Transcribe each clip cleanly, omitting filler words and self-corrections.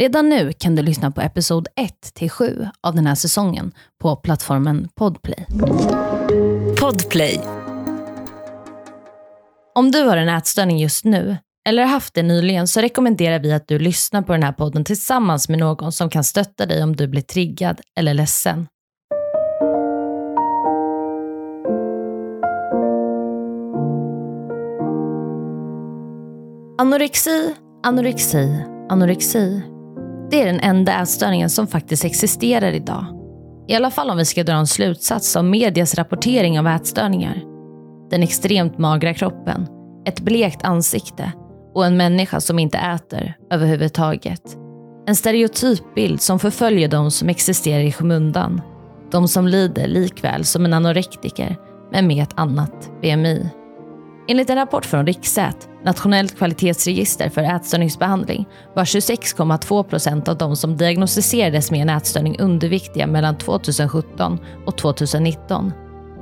Redan nu kan du lyssna på episod 1-7 av den här säsongen på plattformen Podplay. Podplay. Om du har en ätstörning just nu eller haft det nyligen, så rekommenderar vi att du lyssnar på den här podden tillsammans med någon som kan stötta dig om du blir triggad eller ledsen. Anorexi, anorexi, anorexi. Det är den enda ätstörningen som faktiskt existerar idag. I alla fall om vi ska dra en slutsats av medias rapportering av ätstörningar. Den extremt magra kroppen, ett blekt ansikte och en människa som inte äter överhuvudtaget. En stereotypbild som förföljer de som existerar i skymundan. De som lider likväl som en anorektiker, men med ett annat BMI. Enligt en rapport från Riksät, Nationellt kvalitetsregister för ätstörningsbehandling, var 26,2% av de som diagnostiserades med en ätstörning underviktiga mellan 2017 och 2019.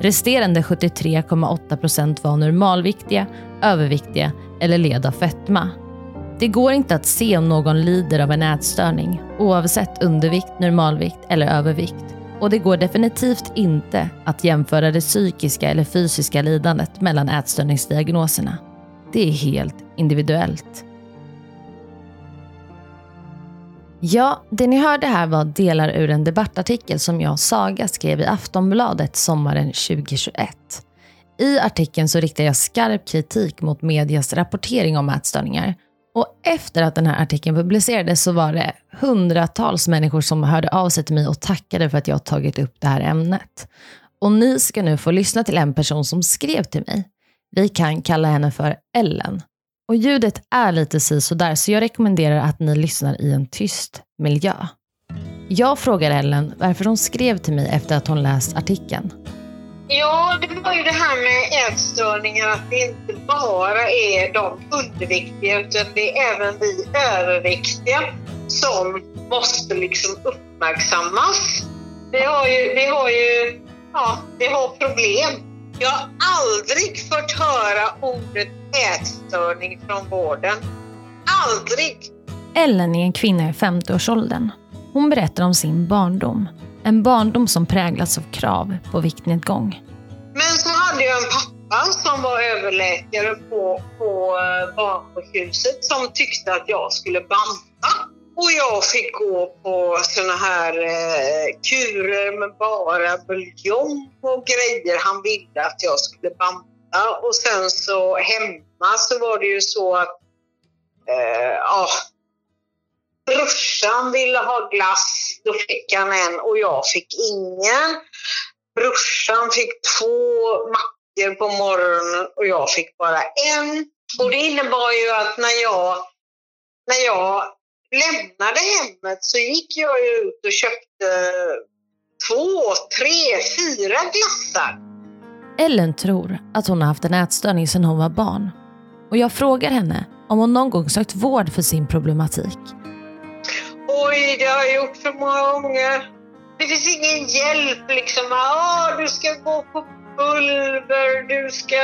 Resterande 73,8% var normalviktiga, överviktiga eller led av fetma. Det går inte att se om någon lider av en ätstörning, oavsett undervikt, normalvikt eller övervikt. Och det går definitivt inte att jämföra det psykiska eller fysiska lidandet mellan ätstörningsdiagnoserna. Det är helt individuellt. Ja, det ni hörde här var delar ur en debattartikel som jag och Saga skrev i Aftonbladet sommaren 2021. I artikeln så riktar jag skarp kritik mot medias rapportering om ätstörningar. Och efter att den här artikeln publicerades så var det hundratals människor som hörde av sig till mig och tackade för att jag tagit upp det här ämnet. Och ni ska nu få lyssna till en person som skrev till mig. Vi kan kalla henne för Ellen. Och ljudet är lite sisådär, så jag rekommenderar att ni lyssnar i en tyst miljö. Jag frågar Ellen varför hon skrev till mig efter att hon läst artikeln. Ja, det var ju det här med ätstörningar, att det inte bara är de underviktiga utan det är även vi överviktiga som måste liksom uppmärksammas. Vi har problem. Jag har aldrig fått höra ordet ätstörning från vården. Aldrig! Ellen är en kvinna i 50-årsåldern. Hon berättar om sin barndom. En barndom som präglas av krav på viktnedgång. Men så hade jag en pappa som var överläkare på barnsjukhuset som tyckte att jag skulle banta. Och jag fick gå på såna här kurer med bara buljong och grejer. Han ville att jag skulle banta. Och sen så hemma så var det ju så att brorsan ville ha glass, då fick han en och jag fick ingen. Brorsan fick 2 mackor på morgonen och jag fick bara en. Och det innebar ju att när jag lämnade hemmet så gick jag ut och köpte 2, 3, 4 glassar. Ellen tror att hon har haft en ätstörning sedan hon var barn. Och jag frågar henne om hon någon gång sökt vård för sin problematik. Oj, det har jag gjort för många gånger. Det finns ingen hjälp liksom. Du ska gå på pulver, du ska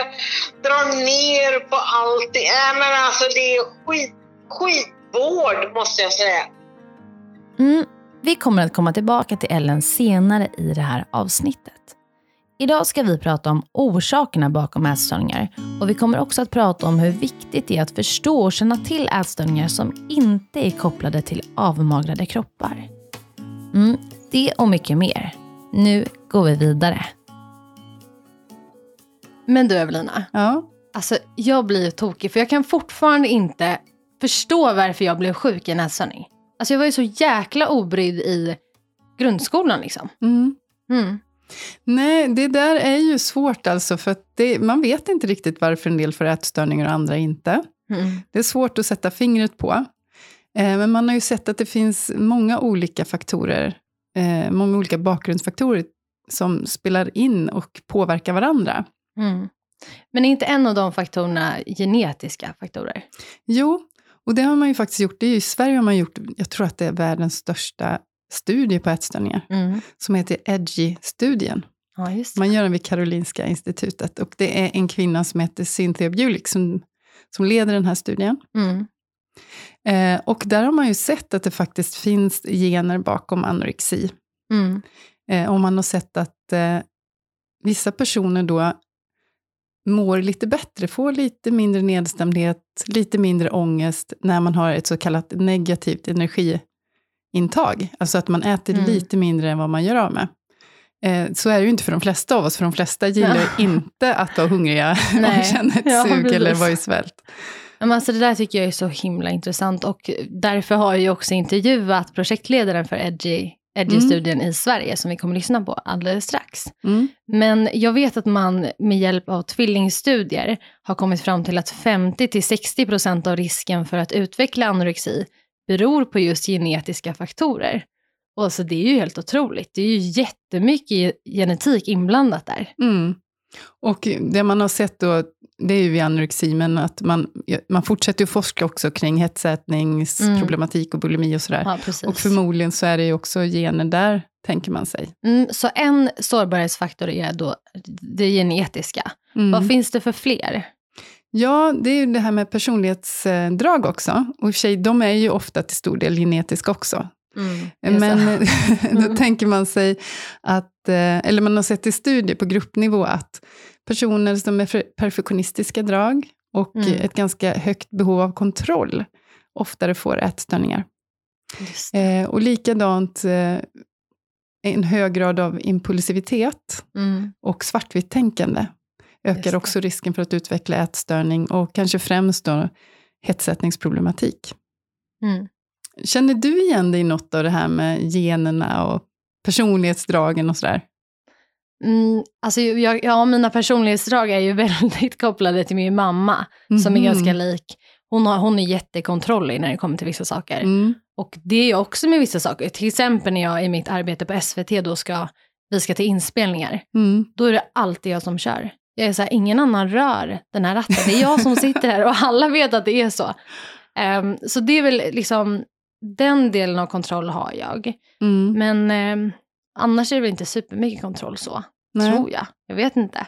dra ner på allt. Men alltså det är skitvård måste jag säga. Vi kommer att komma tillbaka till Ellen senare i det här avsnittet. Idag ska vi prata om orsakerna bakom ätstörningar, och vi kommer också att prata om hur viktigt det är att förstå och känna till ätstörningar som inte är kopplade till avmagrade kroppar. Det och mycket mer. Nu går vi vidare. Men du Evelina, ja. Alltså jag blir tokig för jag kan fortfarande inte förstå varför jag blev sjuk i en ätstörning. Alltså jag var ju så jäkla obrydd i grundskolan liksom. Nej, det där är ju svårt alltså för att man vet inte riktigt varför en del får ätstörningar och andra inte. Det är svårt att sätta fingret på. Men man har ju sett att det finns många olika faktorer, många olika bakgrundsfaktorer som spelar in och påverkar varandra. Men är inte en av de faktorerna genetiska faktorer? Jo, och det har man ju faktiskt gjort. I Sverige har man gjort, jag tror att det är världens största studie på ätstörningar som heter EDGI-studien. Ja, just det. Man gör den vid Karolinska institutet och det är en kvinna som heter Cynthia Bulick som leder den här studien. Och där har man ju sett att det faktiskt finns gener bakom anorexi. Mm. Och man har sett att vissa personer då mår lite bättre, får lite mindre nedstämdhet, lite mindre ångest när man har ett så kallat negativt energiintag. Alltså att man äter lite mindre än vad man gör av med. Så är det ju inte för de flesta av oss, för de flesta gillar inte att vara hungriga och känna ett sug eller vara i svält. Men alltså det där tycker jag är så himla intressant, och därför har jag ju också intervjuat projektledaren för EDGI-studien i Sverige som vi kommer lyssna på alldeles strax. Mm. Men jag vet att man med hjälp av tvillingstudier har kommit fram till att 50-60% av risken för att utveckla anorexi beror på just genetiska faktorer. Och så det är ju helt otroligt. Det är ju jättemycket genetik inblandat där. Mm. Och det man har sett då, det är ju vid anorexi, men att man fortsätter ju forska också kring hetsätningsproblematik och bulimi och sådär. Ja, och förmodligen så är det ju också gener där, tänker man sig. Mm, så en sårbarhetsfaktor är då det genetiska. Mm. Vad finns det för fler? Ja, det är ju det här med personlighetsdrag också. Och i och för sig, de är ju ofta till stor del genetiska också. Mm, men då tänker man sig att, eller man har sett i studier på gruppnivå att personer som är perfektionistiska drag och ett ganska högt behov av kontroll oftare får ätstörningar. Och likadant en hög grad av impulsivitet och svartvitt tänkande ökar också risken för att utveckla ätstörning och kanske främst då hetsätningsproblematik. Mm. Känner du igen dig i något av det här med generna och personlighetsdragen och sådär? Alltså mina personlighetsdrag är ju väldigt kopplade till min mamma som är ganska lik. Hon är jättekontrollig när det kommer till vissa saker. Mm. Och det är jag också med vissa saker. Till exempel när jag i mitt arbete på SVT då vi ska till inspelningar. Mm. Då är det alltid jag som kör. Jag är så här, ingen annan rör den här ratten. Det är jag som sitter här och alla vet att det är så. Så det är väl liksom den delen av kontroll har jag. Mm. Men annars är det väl inte supermycket kontroll så. Nej. Tror jag. Jag vet inte.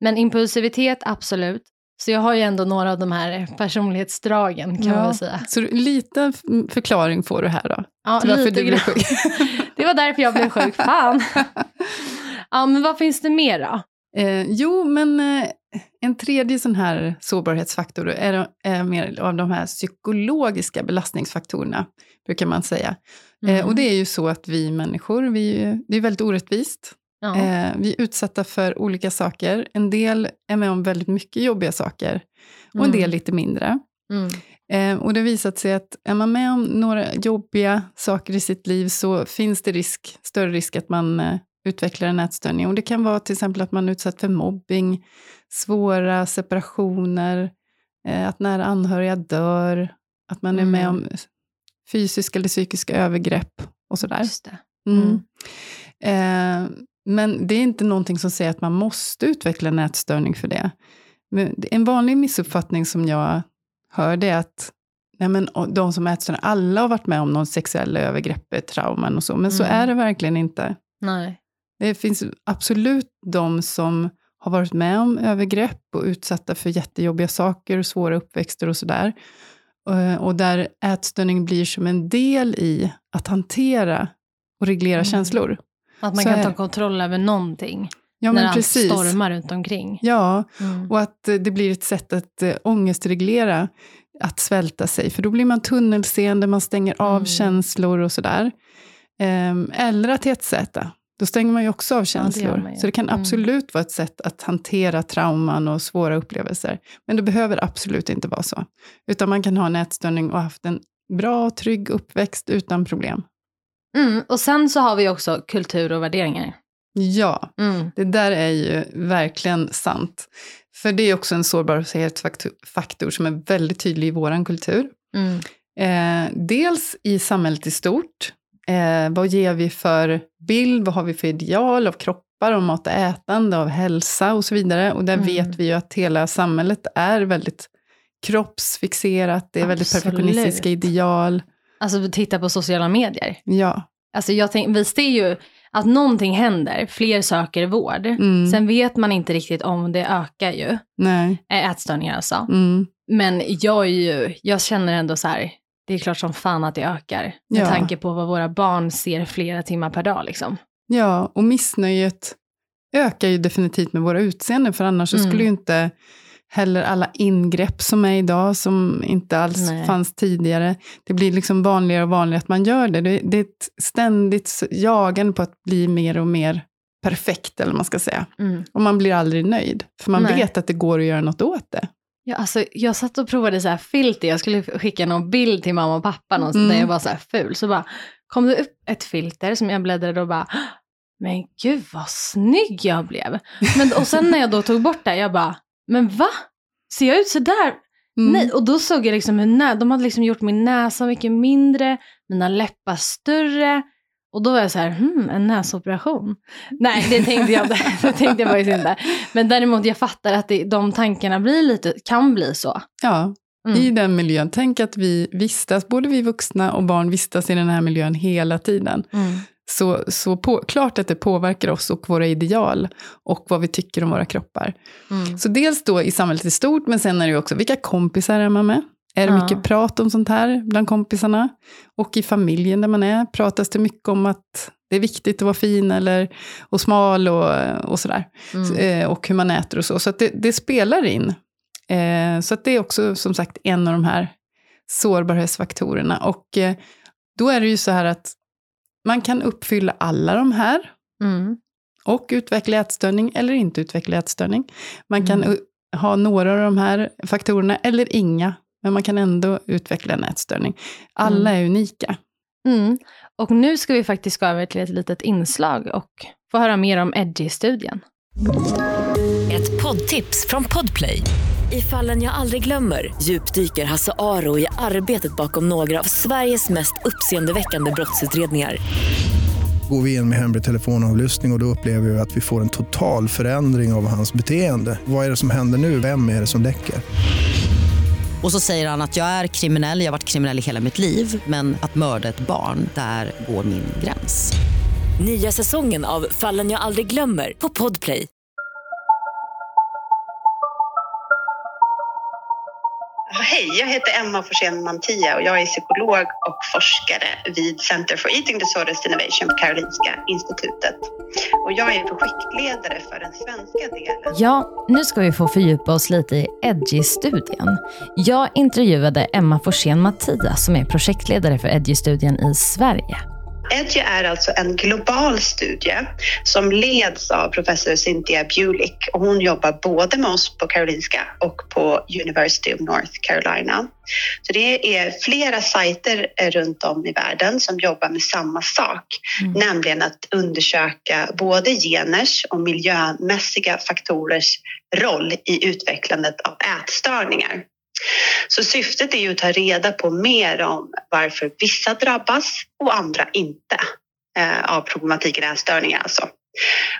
Men impulsivitet, absolut. Så jag har ju ändå några av de här personlighetsdragen kan man väl säga. Så lite förklaring får du här då? Ja, lite du blev sjuk. Det var därför jag blev sjuk. Fan. Ja, men vad finns det mer då? En tredje sån här sårbarhetsfaktor är mer av de här psykologiska belastningsfaktorerna, brukar man säga. Och det är ju så att vi människor, det är väldigt orättvist. Ja. Vi är utsatta för olika saker. En del är med om väldigt mycket jobbiga saker och en del lite mindre. Mm. Och det har visat sig att är man med om några jobbiga saker i sitt liv så finns det större risk att man utvecklar en ätstörning. Och det kan vara till exempel att man är utsatt för mobbing, svåra separationer, att nära anhöriga dör, att man är med om fysiska eller psykiska övergrepp och sådär. Just det. Mm. Men det är inte någonting som säger att man måste utveckla en ätstörning för det. Men en vanlig missuppfattning som jag hör är att de som är ätstörningar, alla har varit med om någon sexuella övergrepp, trauman och så. Men så är det verkligen inte. Nej. Det finns absolut de som har varit med om övergrepp och utsatta för jättejobbiga saker och svåra uppväxter och sådär. Och där ätstörning blir som en del i att hantera och reglera känslor. Att man kan ta kontroll över någonting när allt stormar runt omkring. Ja, och att det blir ett sätt att ångestreglera, att svälta sig. För då blir man tunnelseende, man stänger av känslor och sådär. Eller att hetsäta. Då stänger man ju också av känslor. Ja, så det kan absolut vara ett sätt att hantera trauman och svåra upplevelser. Men det behöver absolut inte vara så. Utan man kan ha en ätstörning och haft en bra, trygg uppväxt utan problem. Mm, och sen så har vi också kultur och värderingar. Ja, det där är ju verkligen sant. För det är också en sårbarhetsfaktor som är väldigt tydlig i våran kultur. Mm. Dels i samhället i stort. Vad ger vi för bild, vad har vi för ideal av kroppar, om mat och ätande, av hälsa och så vidare. Och där vet vi ju att hela samhället är väldigt kroppsfixerat, det är väldigt perfektionistiska ideal. Alltså vi tittar på sociala medier. Ja. Alltså vi ser ju att någonting händer, fler söker vård. Sen vet man inte riktigt om det ökar ju. Nej. Ätstörningar alltså. Men jag känner ändå så här, det är klart som fan att det ökar. Med tanke på vad våra barn ser flera timmar per dag liksom. Ja, och missnöjet ökar ju definitivt med våra utseenden. För annars så skulle ju inte heller alla ingrepp som är idag, som inte alls fanns tidigare. Det blir liksom vanligare och vanligare att man gör det. Det är ett ständigt jagen på att bli mer och mer perfekt, eller man ska säga. Mm. Och man blir aldrig nöjd. För man vet att det går att göra något åt det. Ja, alltså, jag satt och provade så här filter. Jag skulle skicka någon bild till mamma och pappa. Där jag var så här ful. Så bara, kom det upp ett filter som jag bläddrade och bara... Men gud vad snygg jag blev. Och sen när jag då tog bort det, jag bara... Men va? Ser jag ut så där? Mm. Nej, och då såg jag liksom hur de hade liksom gjort min näsa mycket mindre. Mina läppar större. Och då var jag så här, en näsoperation. Nej, det tänkte jag faktiskt inte. Men däremot jag fattar att de tankarna blir lite, kan bli så. Ja, i den miljön. Tänk att vi vistas, både vi vuxna och barn vistas i den här miljön hela tiden. Mm. Så klart att det påverkar oss och våra ideal och vad vi tycker om våra kroppar. Mm. Så dels då i samhället i stort, men sen är det ju också, vilka kompisar är man med? Är det mycket prat om sånt här bland kompisarna? Och i familjen där man är, pratas det mycket om att det är viktigt att vara fin och smal och sådär. Mm. Och hur man äter och så. Så att det spelar in. Så att det är också som sagt en av de här sårbarhetsfaktorerna. Och då är det ju så här att man kan uppfylla alla de här. Mm. Och utveckla ätstörning eller inte utveckla ätstörning. Man kan ha några av de här faktorerna eller inga. Men man kan ändå utveckla en ätstörning. Alla är unika. Mm. Och nu ska vi faktiskt gå över till ett litet inslag och få höra mer om Edgy-studien. Ett poddtips från Podplay. I Fallen jag aldrig glömmer djupdyker Hasse Aro i arbetet bakom några av Sveriges mest uppseendeväckande brottsutredningar. Går vi in med hemlig telefonavlyssning och då upplever vi att vi får en total förändring av hans beteende. Vad är det som händer nu? Vem är det som läcker? Och så säger han att jag är kriminell, jag har varit kriminell i hela mitt liv. Men att mörda ett barn, där går min gräns. Nya säsongen av Fallen jag aldrig glömmer på Podplay. Hej, jag heter Emma Forsén Mantia och jag är psykolog och forskare vid Center for Eating Disorders Innovation på Karolinska Institutet. Och jag är projektledare för den svenska delen. Ja, nu ska vi få fördjupa oss lite i Edgy-studien. Jag intervjuade Emma Forsén Mantia som är projektledare för Edgy-studien i Sverige. Edgy är alltså en global studie som leds av professor Cynthia Bulick och hon jobbar både med oss på Karolinska och på University of North Carolina. Så det är flera sajter runt om i världen som jobbar med samma sak, nämligen att undersöka både geners och miljömässiga faktorers roll i utvecklandet av ätstörningar. Så syftet är ju att ta reda på mer om varför vissa drabbas och andra inte av problematiken ätstörningar alltså.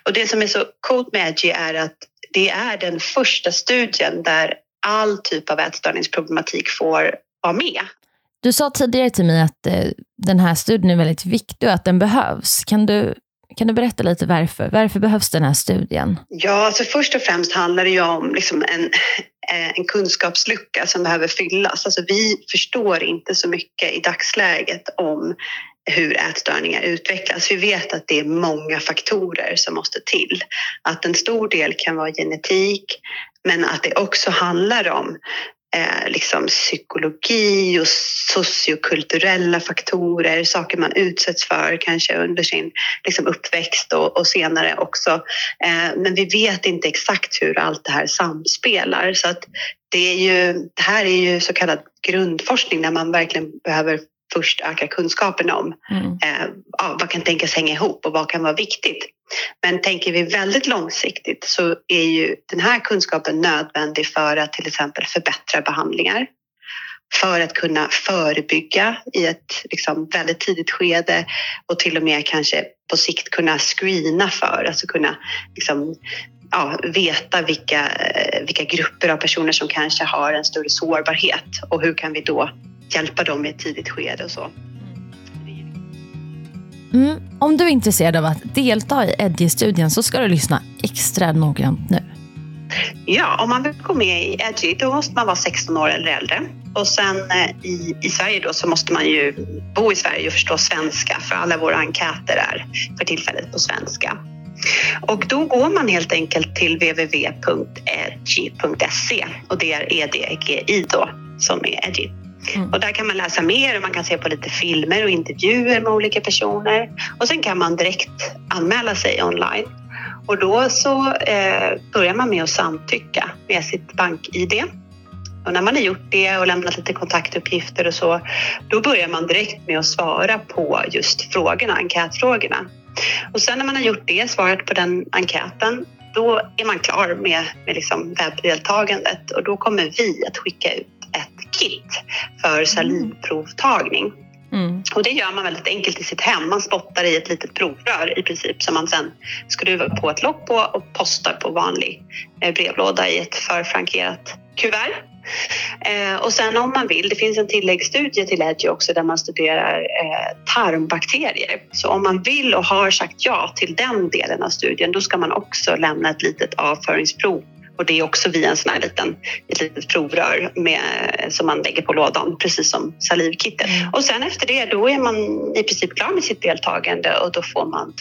Och det som är så coolt med Edgy är att det är den första studien där all typ av ätstörningsproblematik får vara med. Du sa tidigare till mig att den här studien är väldigt viktig och att den behövs. Kan du berätta lite varför? Varför behövs den här studien? Ja, alltså först och främst handlar det ju om liksom en kunskapslucka som behöver fyllas. Alltså vi förstår inte så mycket i dagsläget om hur ätstörningar utvecklas. Vi vet att det är många faktorer som måste till. Att en stor del kan vara genetik, men att det också handlar om liksom psykologi och sociokulturella faktorer, saker man utsätts för kanske under sin liksom uppväxt och senare också. Men vi vet inte exakt hur allt det här samspelar, så att det här är ju så kallad grundforskning där man verkligen behöver först öka kunskapen om vad kan tänkas hänga ihop och vad kan vara viktigt. Men tänker vi väldigt långsiktigt så är ju den här kunskapen nödvändig för att till exempel förbättra behandlingar. För att kunna förebygga i ett liksom väldigt tidigt skede och till och med kanske på sikt kunna screena för. Alltså kunna liksom, veta vilka grupper av personer som kanske har en större sårbarhet och hur kan vi då hjälpa dem i ett tidigt skede och så. Om du är intresserad av att delta i Edgy-studien så ska du lyssna extra noggrant nu. Ja, om man vill gå med i Edgy då måste man vara 16 år eller äldre. Och sen i Sverige då så måste man ju bo i Sverige och förstå svenska. För alla våra enkäter är för tillfället på svenska. Och då går man helt enkelt till www.edgy.se och det är EDGI då som är Edgy. Mm. Och där kan man läsa mer och man kan se på lite filmer och intervjuer med olika personer. Och sen kan man direkt anmäla sig online. Och då så börjar man med att samtycka med sitt bank-ID. Och när man har gjort det och lämnat lite kontaktuppgifter och så, då börjar man direkt med att svara på just frågorna, enkätfrågorna. Och sen när man har gjort det, svarat på den enkäten, då är man klar med liksom webbdeltagandet. Och då kommer vi att skicka ut ett kit för salivprovtagning. Mm. Och det gör man väldigt enkelt i sitt hem. Man spottar i ett litet provrör i princip som man sen skruvar på ett lock på och postar på vanlig brevlåda i ett förfrankerat kuvert. Och sen om man vill, det finns en tilläggsstudie till Edgy också där man studerar tarmbakterier. Så om man vill och har sagt ja till den delen av studien, då ska man också lämna ett litet avföringsprov. Och det är också via en sån här ett litet provrör som man lägger på lådan, precis som salivkittet. Mm. Och sen efter det, då är man i princip klar med sitt deltagande och då får man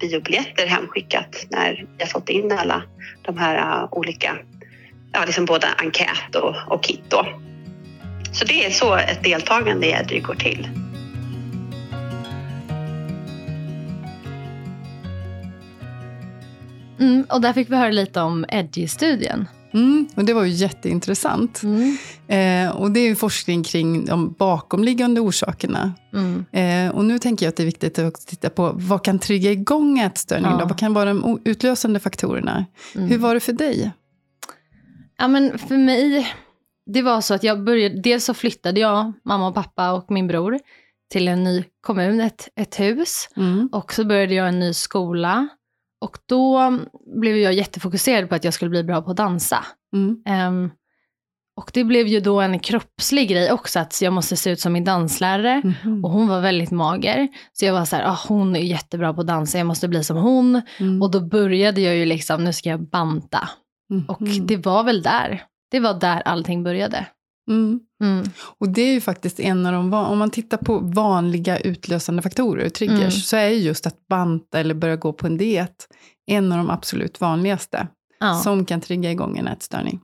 2 biobiljetter hemskickat när vi har fått in alla de här olika, ja, liksom både enkät och kit då. Så det är så ett deltagande i Edgy går till. Mm, och där fick vi höra lite om Edgy-studien. Mm, och det var ju jätteintressant. Mm. Och det är ju forskning kring de bakomliggande orsakerna. Mm. Och nu tänker jag att det är viktigt att titta på vad kan trigga igång ätstörningen då? Vad kan vara de utlösande faktorerna? Mm. Hur var det för dig? Ja, men för mig, det var så att jag började, dels så flyttade jag, mamma och pappa och min bror till en ny kommun, ett hus. Mm. Och så började jag en ny skola. Och då blev jag jättefokuserad på att jag skulle bli bra på att dansa. Mm. Och det blev ju då en kroppslig grej också. Att jag måste se ut som min danslärare. Mm. Och hon var väldigt mager. Så jag var så här, hon är jättebra på att dansa. Jag måste bli som hon. Mm. Och då började jag ju liksom, nu ska jag banta. Mm. Och det var väl där. Det var där allting började. Mm. Mm. Och det är ju faktiskt en av de, om man tittar på vanliga utlösande faktorer, triggers, så är ju just att banta eller börja gå på en diet en av de absolut vanligaste som kan trigga igång en ätstörning.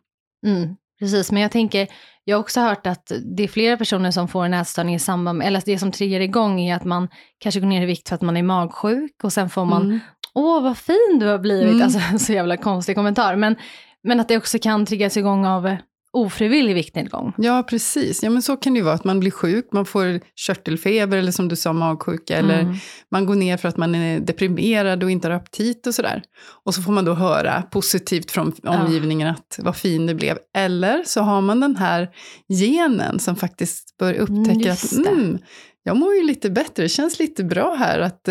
Mm. Precis, men jag tänker, jag har också hört att det är flera personer som får en ätstörning i samband med, eller det som triggar igång är att man kanske går ner i vikt för att man är magsjuk och sen får man, åh vad fin du har blivit, alltså så jävla konstig kommentar, men att det också kan triggas igång av ofrivillig viktnedgång. Ja, precis. Ja, men så kan det ju vara att man blir sjuk, man får körtelfeber eller som du sa magsjuka, eller man går ner för att man är deprimerad och inte har aptit och sådär. Och så får man då höra positivt från omgivningen att vad fin det blev. Eller så har man den här genen som faktiskt börjar upptäcka att jag mår ju lite bättre, det känns lite bra här att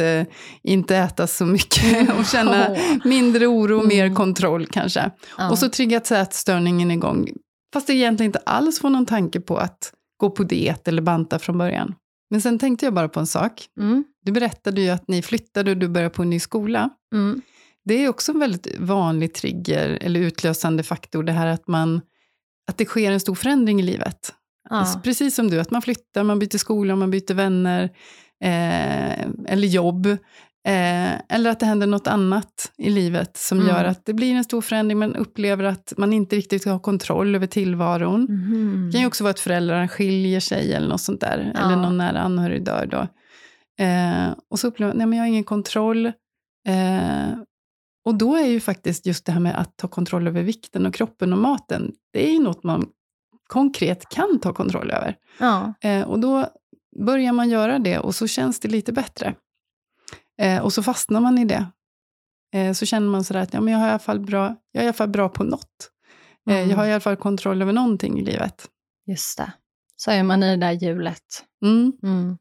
inte äta så mycket och känna mindre oro, mer kontroll kanske. Och så triggat ätstörningen igång. Fast det egentligen inte alls var någon tanke på att gå på diet eller banta från början. Men sen tänkte jag bara på en sak. Mm. Du berättade ju att ni flyttade och du började på en ny skola. Mm. Det är också en väldigt vanlig trigger eller utlösande faktor. Det här att det sker en stor förändring i livet. Ja. Precis som du, att man flyttar, man byter skola, man byter vänner eller jobb. Eller att det händer något annat i livet som gör att det blir en stor förändring. Man upplever att man inte riktigt har kontroll över tillvaron. Det kan ju också vara att föräldrarna skiljer sig eller något sånt där. Eller någon nära anhörig dör då. Och så upplever man, nej men jag har ingen kontroll. Och då är ju faktiskt just det här med att ta kontroll över vikten och kroppen och maten. Det är ju något man konkret kan ta kontroll över. Och då börjar man göra det och så känns det lite bättre. Och så fastnar man i det. Så känner man sådär att ja, men jag är i alla fall bra på något. Jag har i alla fall kontroll över någonting i livet. Just det. Så är man i det där hjulet.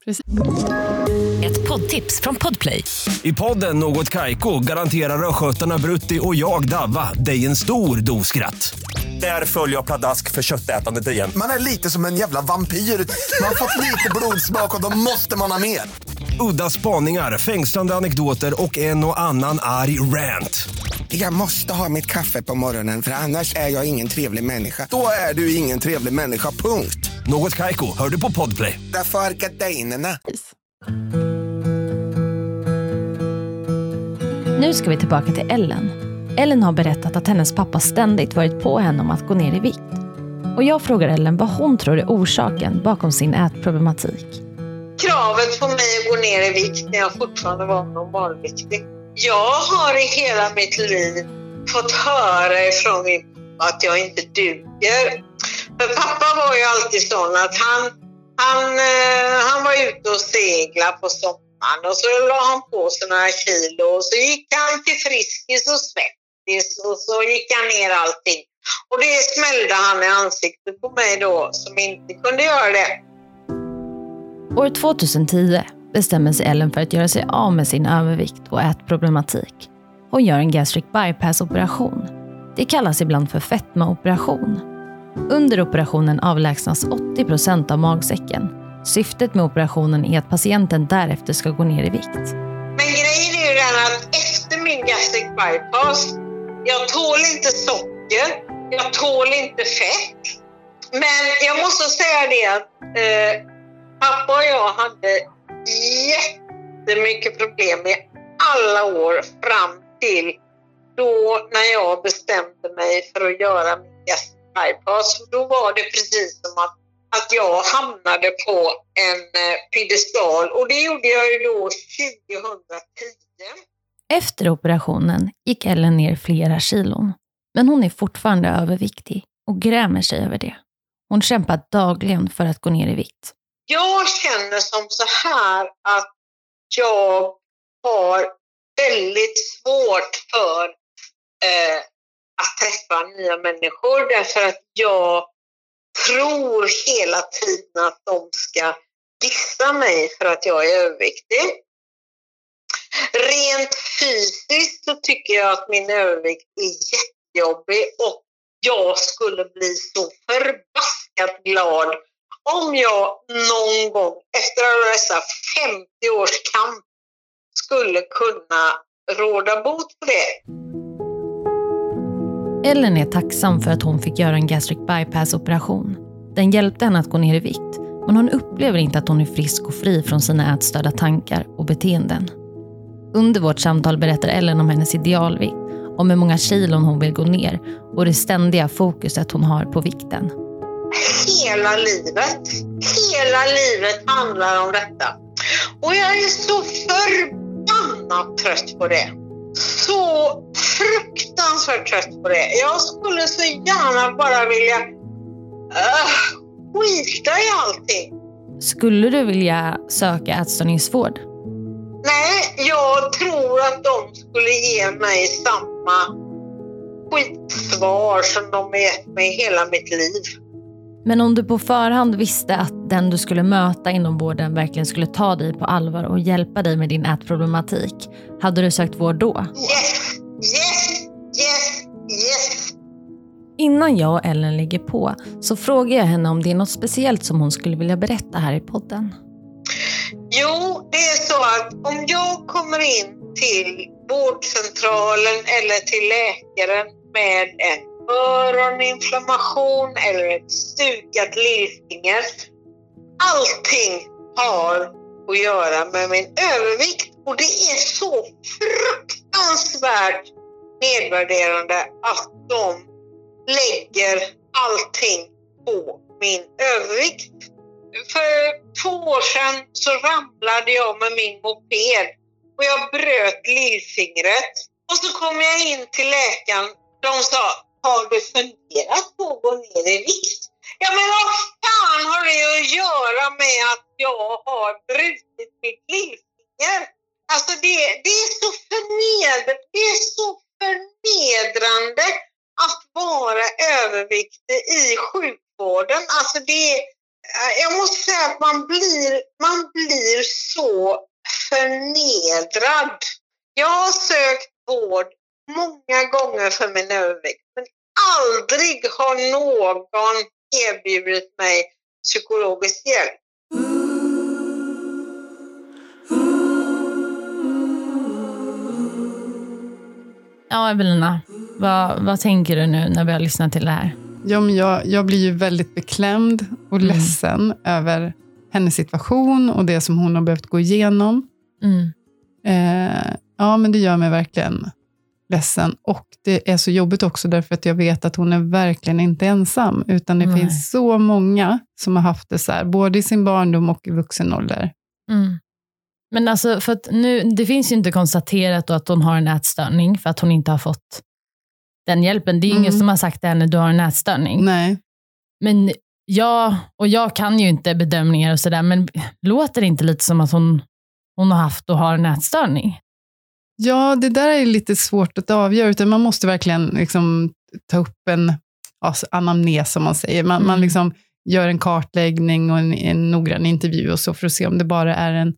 Precis. Ett poddtips från Podplay. I podden Något Kaiko garanterar röskötarna Brutti och jag Davva dig en stor doskratt. Där följer jag pladask för köttätandet igen. Man är lite som en jävla vampyr. Man har fått lite blodsmak och då måste man ha mer. Udda spaningar, fängslande anekdoter och en och annan arg rant. Jag måste ha mitt kaffe på morgonen, för annars är jag ingen trevlig människa. Då är du ingen trevlig människa, punkt. Något Kaiko, hör du på Podplay? Därför är gardinerna. Nu ska vi tillbaka till Ellen. Ellen har berättat att hennes pappa ständigt varit på henne om att gå ner i vikt. Och jag frågar Ellen vad hon tror är orsaken bakom sin ätproblematik. Kravet på mig att gå ner i vikt när jag fortfarande var normalviktig. Jag har i hela mitt liv fått höra ifrån min pappa att jag inte duger. För pappa var ju alltid sån att han var ute och segla på sommaren och så la han på sig några kilo och så gick han till Friskis och Svettis och så gick han ner allting. Och det smällde han i ansiktet på mig då som inte kunde göra det. År 2010 bestämmer sig Ellen för att göra sig av med sin övervikt och ätproblematik. Hon gör en gastric bypass-operation. Det kallas ibland för fetmaoperation. Under operationen avlägsnas 80% av magsäcken. Syftet med operationen är att patienten därefter ska gå ner i vikt. Men grejen är ju den att efter min gastric bypass, jag tål inte socker, jag tål inte fett. Men jag måste säga det att pappa och jag hade jättemycket problem i alla år fram till då när jag bestämde mig för att göra min gastric bypass. Då var det precis som att jag hamnade på en piedestal och det gjorde jag ju då 2010. Efter operationen gick Ellen ner flera kilon, men hon är fortfarande överviktig och grämer sig över det. Hon kämpar dagligen för att gå ner i vikt. Jag känner som så här att jag har väldigt svårt för att träffa nya människor därför att jag tror hela tiden att de ska dissa mig för att jag är överviktig. Rent fysiskt så tycker jag att min övervikt är jättejobbig och jag skulle bli så förbaskat glad om jag någon gång efter dessa 50 års kamp skulle kunna råda bot på det. Ellen är tacksam för att hon fick göra en gastric bypass-operation. Den hjälpte henne att gå ner i vikt, men hon upplever inte att hon är frisk och fri från sina ätstörda tankar och beteenden. Under vårt samtal berättar Ellen om hennes idealvikt, om hur många kilon hon vill gå ner och det ständiga fokuset hon har på vikten. Hela livet handlar om detta. Och jag är så förbannat trött på det. Så fruktansvärt trött på det. Jag skulle så gärna bara vilja skita i allting. Skulle du vilja söka ätstörningsvård? Nej, jag tror att de skulle ge mig samma skitsvar som de gett mig hela mitt liv. Men om du på förhand visste att den du skulle möta inom vården verkligen skulle ta dig på allvar och hjälpa dig med din ätproblematik, hade du sökt vård då? Yes. Innan jag och Ellen ligger på så frågar jag henne om det är något speciellt som hon skulle vilja berätta här i podden. Jo, det är så att om jag kommer in till vårdcentralen eller till läkaren med en öroninflammation eller ett stukat lillfinger, allting har att göra med min övervikt och det är så fruktansvärt nedvärderande att de lägger allting på min övervikt. För 2 år sedan så ramlade jag med min moped och jag bröt lillfingret. Och så kom jag in till läkaren. De sa, har du funderat på att gå ner i vikt? Ja, men vad fan har det att göra med att jag har brutit mitt lillfinger? Alltså det är så förnedrande. Det är så förnedrande att vara överviktig i sjukvården. Alltså jag måste säga att man blir så förnedrad. Jag har sökt vård många gånger för min övervikt, men aldrig har någon erbjudit mig psykologisk hjälp. Ja, Evelina, vad tänker du nu när vi har lyssnat till det här? Ja, men jag blir ju väldigt beklämd och ledsen över hennes situation och det som hon har behövt gå igenom. Mm. Ja, men det gör mig verkligen ledsen. Och det är så jobbigt också därför att jag vet att hon är verkligen inte ensam. Utan det finns så många som har haft det så här, både i sin barndom och i vuxen ålder. Mm. Men alltså, för att nu, det finns ju inte konstaterat att hon har en ätstörning för att hon inte har fått den hjälpen. Det är ju ingen som har sagt till henne, du har en ätstörning. Nej. Men jag kan ju inte bedömningar och sådär, men låter det inte lite som att hon har haft och har en ätstörning? Ja, det där är lite svårt att avgöra, utan man måste verkligen liksom ta upp en anamnes, som man säger. Man liksom gör en kartläggning och en noggrann intervju och så, för att se om det bara är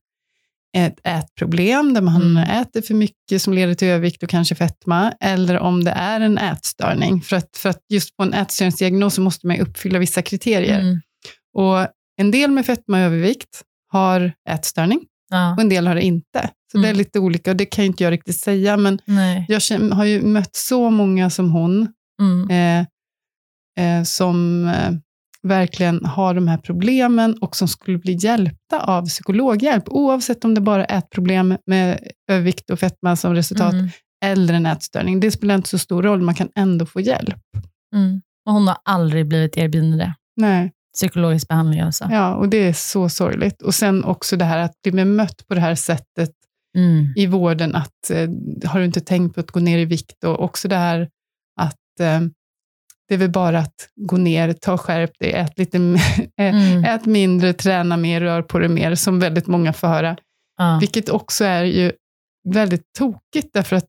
ett ätproblem där man äter för mycket som leder till övervikt och kanske fetma, eller om det är en ätstörning. För att just på en ätstörningsdiagnos så måste man uppfylla vissa kriterier. Och en del med fetma och övervikt har ätstörning och en del har det inte. Så det är lite olika och det kan ju inte jag riktigt säga, men jag har ju mött så många som hon som verkligen har de här problemen och som skulle bli hjälpta av psykologhjälp, oavsett om det bara är ett problem med övervikt och fetma som resultat eller en ätstörning. Det spelar inte så stor roll, man kan ändå få hjälp. Och hon har aldrig blivit erbjuden det. Nej. Psykologisk behandling alltså. Ja, och det är så sorgligt. Och sen också det här att bli bemött på det här sättet i vården, att har du inte tänkt på att gå ner i vikt, och också det här att det är väl bara att gå ner, ta skärp dig, ät lite ät mindre, träna mer, rör på dig mer, som väldigt många får höra. Vilket också är ju väldigt tokigt, därför att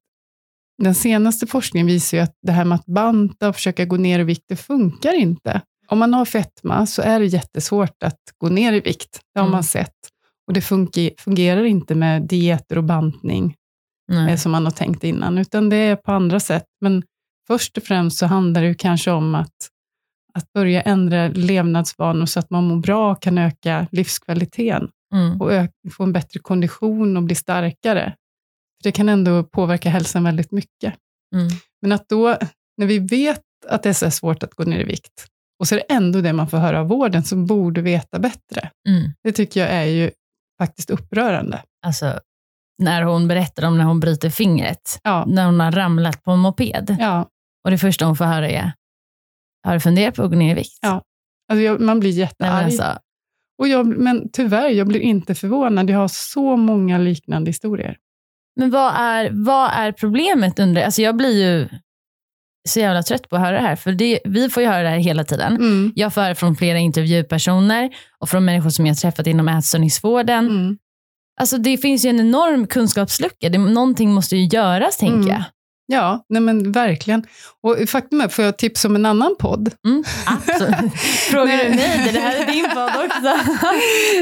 den senaste forskningen visar ju att det här med att banta och försöka gå ner i vikt, det funkar inte. Om man har fetma så är det jättesvårt att gå ner i vikt. Det har man sett. Och det fungerar inte med dieter och bantning som man har tänkt innan, utan det är på andra sätt. Men först och främst så handlar det ju kanske om att börja ändra levnadsvanor så att man mår bra och kan öka livskvaliteten. Och få en bättre kondition och bli starkare. För det kan ändå påverka hälsan väldigt mycket. Men att då, när vi vet att det är så svårt att gå ner i vikt, och så är det ändå det man får höra av vården, som borde veta bättre. Det tycker jag är ju faktiskt upprörande. Alltså, när hon berättar om när hon bryter fingret. Ja. När hon har ramlat på en moped. Ja. Och det första hon får höra är, har du funderat på att gå ner i vikt? Ja. Alltså man blir jättearg. Nej, men alltså. Men tyvärr, jag blir inte förvånad. Jag har så många liknande historier. Men vad är problemet under? Alltså jag blir ju så jävla trött på att höra det här. För vi får ju höra det här hela tiden. Jag får höra från flera intervjupersoner och från människor som jag träffat inom ätstörningsvården. Alltså det finns ju en enorm kunskapslucka. Någonting måste ju göras, tänker jag. Ja, nej men verkligen. Och faktum är, får jag tips om en annan podd? Absolut. Frågar du mig? Det här är din podd också.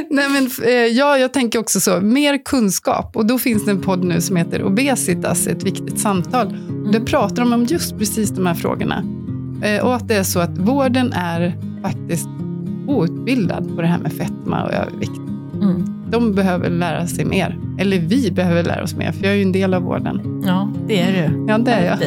Nej men, ja, jag tänker också så. Mer kunskap. Och då finns det en podd nu som heter Obesitas, ett viktigt samtal. Där pratar de om just precis de här frågorna. Och att det är så att vården är faktiskt outbildad på det här med fetma och övervikt. De behöver lära sig mer. Eller vi behöver lära oss mer, för jag är ju en del av vården. Ja, det är du. Ja, det är jag.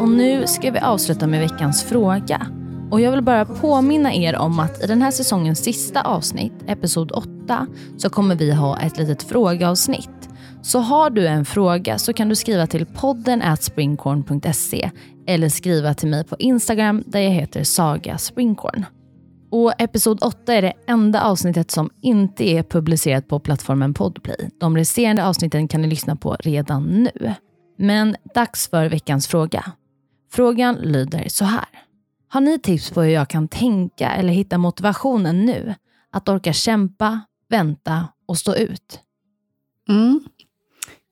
Och nu ska vi avsluta med veckans fråga. Och jag vill bara påminna er om att i den här säsongens sista avsnitt, episod 8, så kommer vi ha ett litet frågeavsnitt. Så har du en fråga så kan du skriva till podden@springkorn.se eller skriva till mig på Instagram där jag heter Saga Springkorn. Och episod 8 är det enda avsnittet som inte är publicerat på plattformen Podplay. De resterande avsnitten kan ni lyssna på redan nu. Men dags för veckans fråga. Frågan lyder så här. Har ni tips på hur jag kan tänka eller hitta motivationen nu? Att orka kämpa, vänta och stå ut?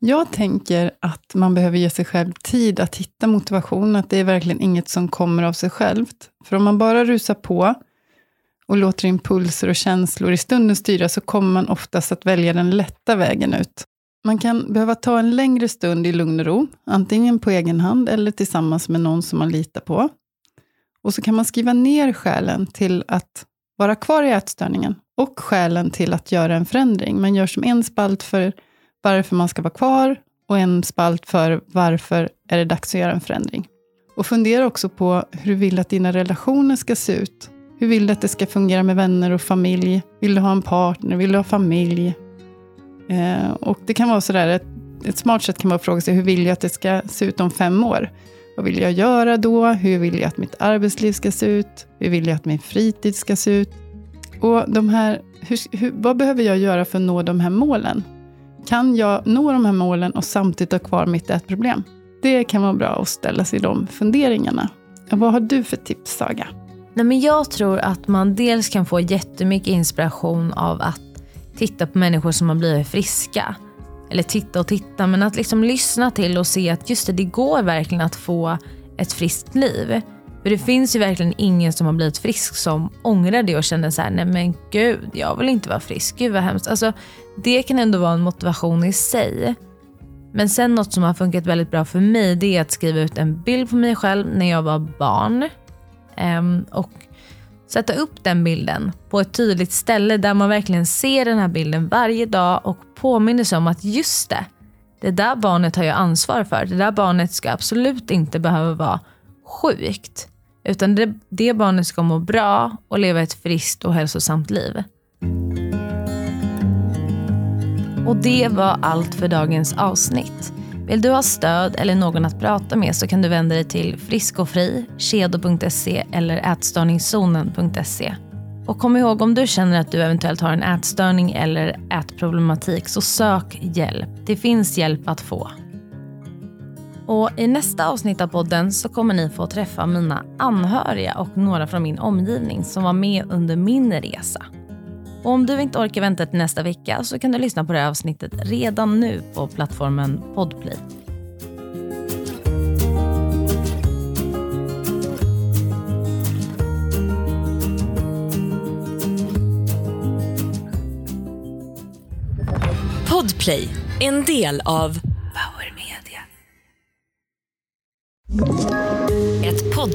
Jag tänker att man behöver ge sig själv tid att hitta motivation, att det är verkligen inget som kommer av sig självt. För om man bara rusar på och låter impulser och känslor i stunden styra, så kommer man oftast att välja den lätta vägen ut. Man kan behöva ta en längre stund i lugn och ro, antingen på egen hand eller tillsammans med någon som man litar på. Och så kan man skriva ner skälen till att vara kvar i ätstörningen och skälen till att göra en förändring. Man gör som en spalt för varför man ska vara kvar och en spalt för varför är det dags att göra en förändring. Och fundera också på hur du vill att dina relationer ska se ut. Hur vill du att det ska fungera med vänner och familj? Vill du ha en partner? Vill du ha familj? Och det kan vara sådär, ett smart sätt kan vara att fråga sig, hur vill jag att det ska se ut om 5 år? Vad vill jag göra då? Hur vill jag att mitt arbetsliv ska se ut? Hur vill jag att min fritid ska se ut? Och de här, vad behöver jag göra för att nå de här målen? Kan jag nå de här målen och samtidigt ha kvar mitt ätproblem? Det kan vara bra att ställa sig de funderingarna. Vad har du för tips, Saga? Nej, men jag tror att man dels kan få jättemycket inspiration av att titta på människor som har blivit friska. Eller titta, men att liksom lyssna till och se att just det går verkligen att få ett friskt liv. För det finns ju verkligen ingen som har blivit frisk som ångrar det och känner så här, nej men gud, jag vill inte vara frisk, gud vad hemskt. Alltså, det kan ändå vara en motivation i sig. Men sen något som har funkat väldigt bra för mig, det är att skriva ut en bild på mig själv när jag var barn. Och sätta upp den bilden på ett tydligt ställe där man verkligen ser den här bilden varje dag och påminner sig om att just det, det där barnet har jag ansvar för. Det där barnet ska absolut inte behöva vara sjukt, utan det barnet ska må bra och leva ett friskt och hälsosamt liv. Och det var allt för dagens avsnitt. Vill du ha stöd eller någon att prata med så kan du vända dig till friskofri.kedo.se eller ätstörningszonen.se. Och kom ihåg, om du känner att du eventuellt har en ätstörning eller ätproblematik så sök hjälp. Det finns hjälp att få. Och i nästa avsnitt av podden så kommer ni få träffa mina anhöriga och några från min omgivning som var med under min resa. Och om du inte orkar vänta till nästa vecka så kan du lyssna på det här avsnittet redan nu på plattformen Podplay. Podplay, en del av Power Media. Ett